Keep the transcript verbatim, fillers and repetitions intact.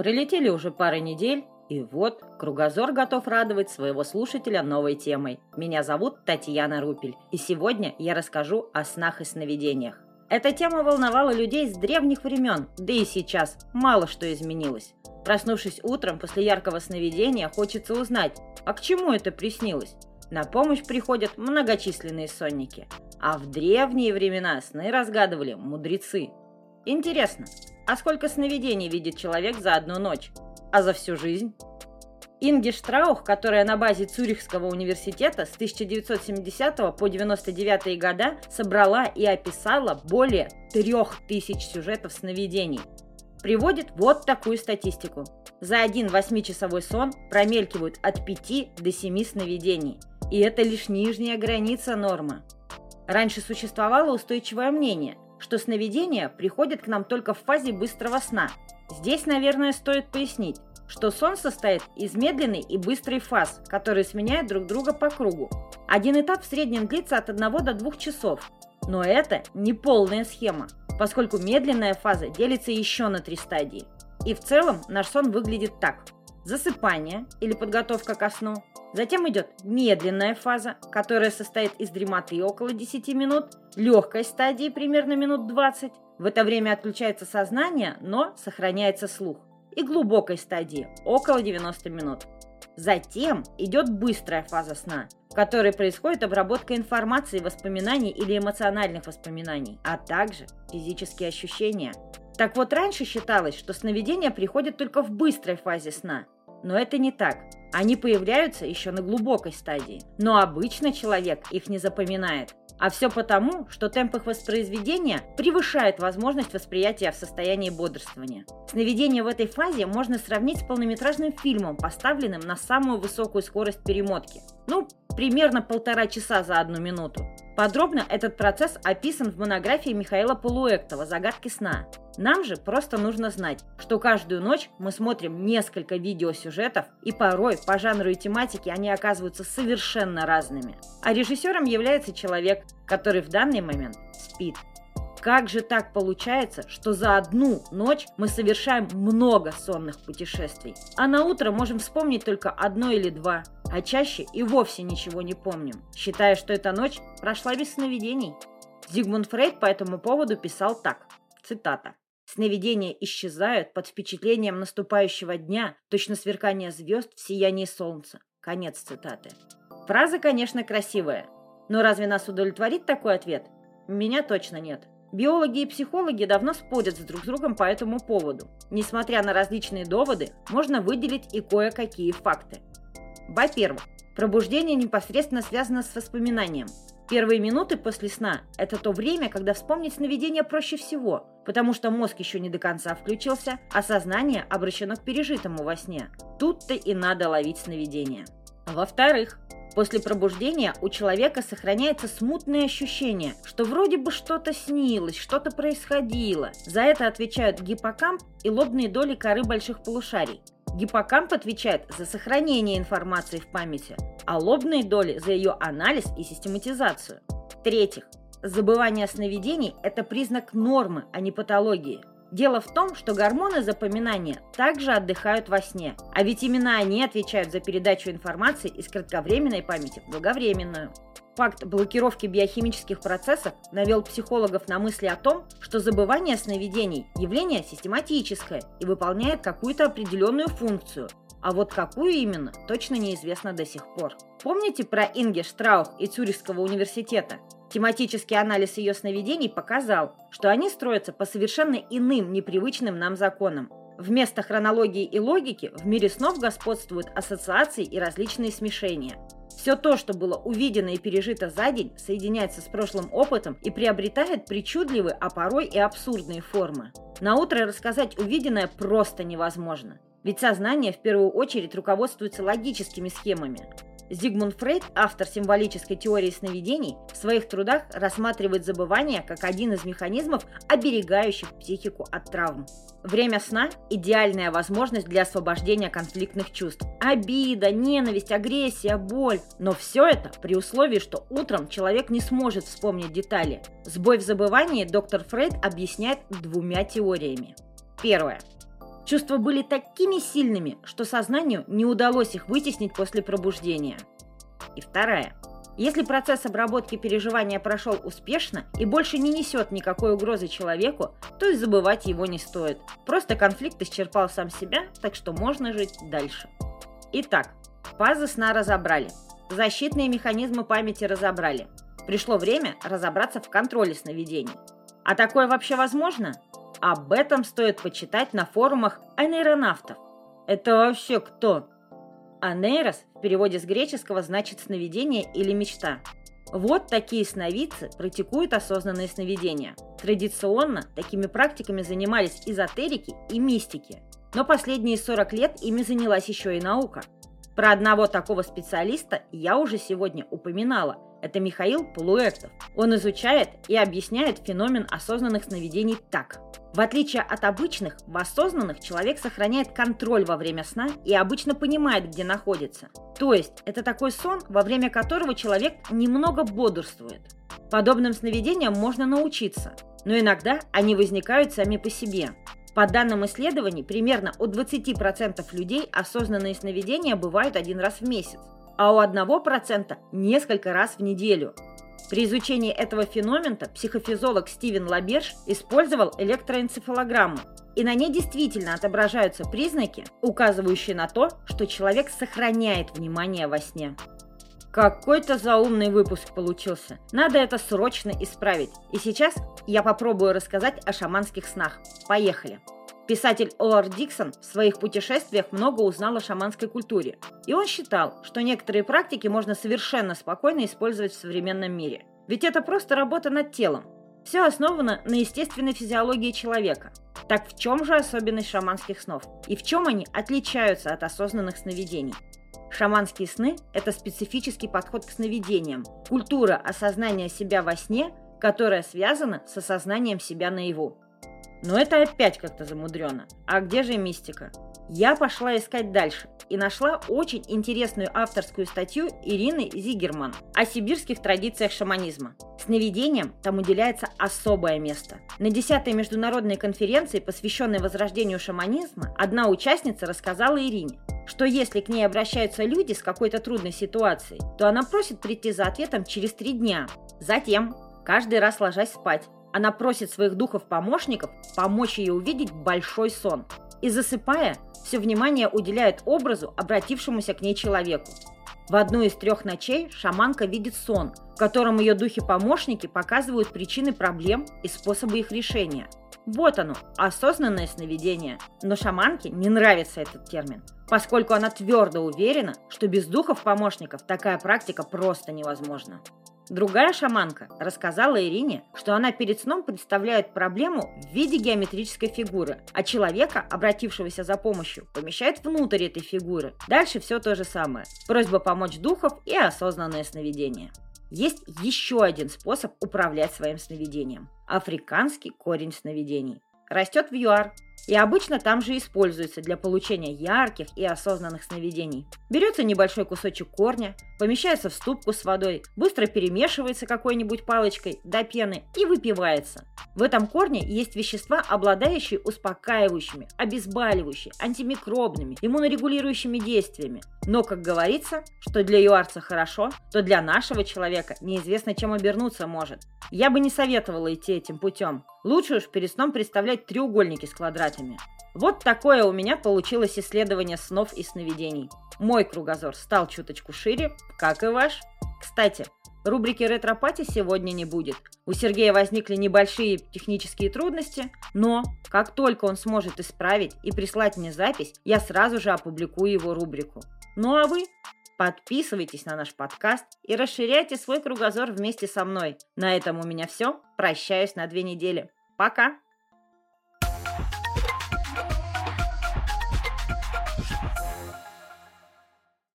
Пролетели уже пара недель, и вот кругозор готов радовать своего слушателя новой темой. Меня зовут Татьяна Рупель, и сегодня я расскажу о снах и сновидениях. Эта тема волновала людей с древних времен, да и сейчас мало что изменилось. Проснувшись утром после яркого сновидения, хочется узнать, а к чему это приснилось? На помощь приходят многочисленные сонники. А в древние времена сны разгадывали мудрецы. Интересно, а сколько сновидений видит человек за одну ночь? А за всю жизнь? Инги Штраух, которая на базе Цюрихского университета с тысяча девятьсот семидесятого по девяносто девятые года собрала и описала более трёх тысяч сюжетов сновидений, приводит вот такую статистику. За один восьмичасовой сон промелькивают от пяти до семи сновидений. И это лишь нижняя граница нормы. Раньше существовало устойчивое мнение, что сновидения приходят к нам только в фазе быстрого сна. Здесь, наверное, стоит пояснить, что сон состоит из медленной и быстрой фаз, которые сменяют друг друга по кругу. Один этап в среднем длится от одного до двух часов. Но это не полная схема, поскольку медленная фаза делится еще на три стадии. И в целом наш сон выглядит так. Засыпание или подготовка ко сну. Затем идет медленная фаза, которая состоит из дремоты около десяти минут, легкой стадии примерно минут двадцать. В это время отключается сознание, но сохраняется слух. И глубокой стадии около девяноста минут. Затем идет быстрая фаза сна, в которой происходит обработка информации, воспоминаний или эмоциональных воспоминаний, а также физические ощущения. Так вот, раньше считалось, что сновидения приходят только в быстрой фазе сна. Но это не так. Они появляются еще на глубокой стадии. Но обычно человек их не запоминает. А все потому, что темп их воспроизведения превышает возможность восприятия в состоянии бодрствования. Сновидение в этой фазе можно сравнить с полнометражным фильмом, поставленным на самую высокую скорость перемотки. Ну, примерно полтора часа за одну минуту. Подробно этот процесс описан в монографии Михаила Полуэктова «Загадки сна». Нам же просто нужно знать, что каждую ночь мы смотрим несколько видеосюжетов, и порой по жанру и тематике они оказываются совершенно разными. А режиссером является человек, который в данный момент спит. Как же так получается, что за одну ночь мы совершаем много сонных путешествий, а на утро можем вспомнить только одно или два, а чаще и вовсе ничего не помним, считая, что эта ночь прошла без сновидений? Зигмунд Фрейд по этому поводу писал так, цитата. «Сновидения исчезают под впечатлением наступающего дня, точно сверкание звезд в сиянии солнца». Конец цитаты. Фраза, конечно, красивая, но разве нас удовлетворит такой ответ? Меня точно нет. Биологи и психологи давно спорят с друг с другом по этому поводу. Несмотря на различные доводы, можно выделить и кое-какие факты. Во-первых, пробуждение непосредственно связано с воспоминанием. Первые минуты после сна – это то время, когда вспомнить сновидение проще всего, потому что мозг еще не до конца включился, а сознание обращено к пережитому во сне. Тут-то и надо ловить сновидение. Во-вторых, после пробуждения у человека сохраняется смутное ощущение, что вроде бы что-то снилось, что-то происходило. За это отвечают гиппокамп и лобные доли коры больших полушарий. Гиппокамп отвечает за сохранение информации в памяти, а лобные доли за ее анализ и систематизацию. В-третьих, забывание сновидений – это признак нормы, а не патологии. Дело в том, что гормоны запоминания также отдыхают во сне, а ведь именно они отвечают за передачу информации из кратковременной памяти в долговременную. Факт блокировки биохимических процессов навел психологов на мысли о том, что забывание сновидений – явление систематическое и выполняет какую-то определенную функцию, а вот какую именно, точно неизвестно до сих пор. Помните про Инги Штраух и Цюрихского университета? Тематический анализ ее сновидений показал, что они строятся по совершенно иным, непривычным нам законам. Вместо хронологии и логики в мире снов господствуют ассоциации и различные смешения. Все то, что было увидено и пережито за день, соединяется с прошлым опытом и приобретает причудливые, а порой и абсурдные формы. Наутро рассказать увиденное просто невозможно, ведь сознание в первую очередь руководствуется логическими схемами. Зигмунд Фрейд, автор символической теории сновидений, в своих трудах рассматривает забывание как один из механизмов, оберегающих психику от травм. Время сна – идеальная возможность для освобождения конфликтных чувств. Обида, ненависть, агрессия, боль. Но все это при условии, что утром человек не сможет вспомнить детали. Сбой в забывании доктор Фрейд объясняет двумя теориями. Первое. Чувства были такими сильными, что сознанию не удалось их вытеснить после пробуждения. И вторая. Если процесс обработки переживания прошел успешно и больше не несет никакой угрозы человеку, то и забывать его не стоит. Просто конфликт исчерпал сам себя, так что можно жить дальше. Итак, фазы сна разобрали. Защитные механизмы памяти разобрали. Пришло время разобраться в контроле сновидений. А такое вообще возможно? Об этом стоит почитать на форумах анейронавтов. Это вообще кто? Анейрос в переводе с греческого значит «сновидение» или «мечта». Вот такие сновидцы практикуют осознанные сновидения. Традиционно такими практиками занимались эзотерики и мистики. Но последние сорок лет ими занялась еще и наука. Про одного такого специалиста я уже сегодня упоминала. Это Михаил Полуэктов. Он изучает и объясняет феномен осознанных сновидений так. В отличие от обычных, в осознанных человек сохраняет контроль во время сна и обычно понимает, где находится. То есть это такой сон, во время которого человек немного бодрствует. Подобным сновидениям можно научиться, но иногда они возникают сами по себе. По данным исследований, примерно у двадцати процентов людей осознанные сновидения бывают один раз в месяц, а у одного процента несколько раз в неделю. При изучении этого феномена психофизиолог Стивен Лаберж использовал электроэнцефалограмму, и на ней действительно отображаются признаки, указывающие на то, что человек сохраняет внимание во сне. Какой-то заумный выпуск получился. Надо это срочно исправить. И сейчас я попробую рассказать о шаманских снах. Поехали! Писатель Олард Диксон в своих путешествиях много узнал о шаманской культуре. И он считал, что некоторые практики можно совершенно спокойно использовать в современном мире. Ведь это просто работа над телом. Все основано на естественной физиологии человека. Так в чем же особенность шаманских снов? И в чем они отличаются от осознанных сновидений? Шаманские сны – это специфический подход к сновидениям, культура осознания себя во сне, которая связана с осознанием себя наяву. Но это опять как-то замудрено. А где же мистика? Я пошла искать дальше и нашла очень интересную авторскую статью Ирины Зигерман о сибирских традициях шаманизма. Сновидениям там уделяется особое место. На десятой международной конференции, посвященной возрождению шаманизма, одна участница рассказала Ирине, что если к ней обращаются люди с какой-то трудной ситуацией, то она просит прийти за ответом через три дня. Затем, каждый раз ложась спать, она просит своих духов-помощников помочь ей увидеть большой сон. И засыпая, все внимание уделяет образу, обратившемуся к ней человеку. В одну из трех ночей шаманка видит сон, в котором ее духи-помощники показывают причины проблем и способы их решения. Вот оно, осознанное сновидение. Но шаманке не нравится этот термин, поскольку она твердо уверена, что без духов-помощников такая практика просто невозможна. Другая шаманка рассказала Ирине, что она перед сном представляет проблему в виде геометрической фигуры, а человека, обратившегося за помощью, помещает внутрь этой фигуры. Дальше все то же самое. Просьба помочь духов и осознанное сновидение. Есть еще один способ управлять своим сновидением – африканский корень сновидений. Растет в ЮАР и обычно там же используется для получения ярких и осознанных сновидений. Берется небольшой кусочек корня, помещается в ступку с водой, быстро перемешивается какой-нибудь палочкой до пены и выпивается. В этом корне есть вещества, обладающие успокаивающими, обезболивающими, антимикробными, иммунорегулирующими действиями. Но, как говорится, что для юарца хорошо, то для нашего человека неизвестно, чем обернуться может. Я бы не советовала идти этим путем. Лучше уж перед сном представлять треугольники с квадратами. Вот такое у меня получилось исследование снов и сновидений. Мой кругозор стал чуточку шире, как и ваш. Кстати, рубрики «Ретропати» сегодня не будет. У Сергея возникли небольшие технические трудности, но как только он сможет исправить и прислать мне запись, я сразу же опубликую его рубрику. Ну а вы подписывайтесь на наш подкаст и расширяйте свой кругозор вместе со мной. На этом у меня все. Прощаюсь на две недели. Пока!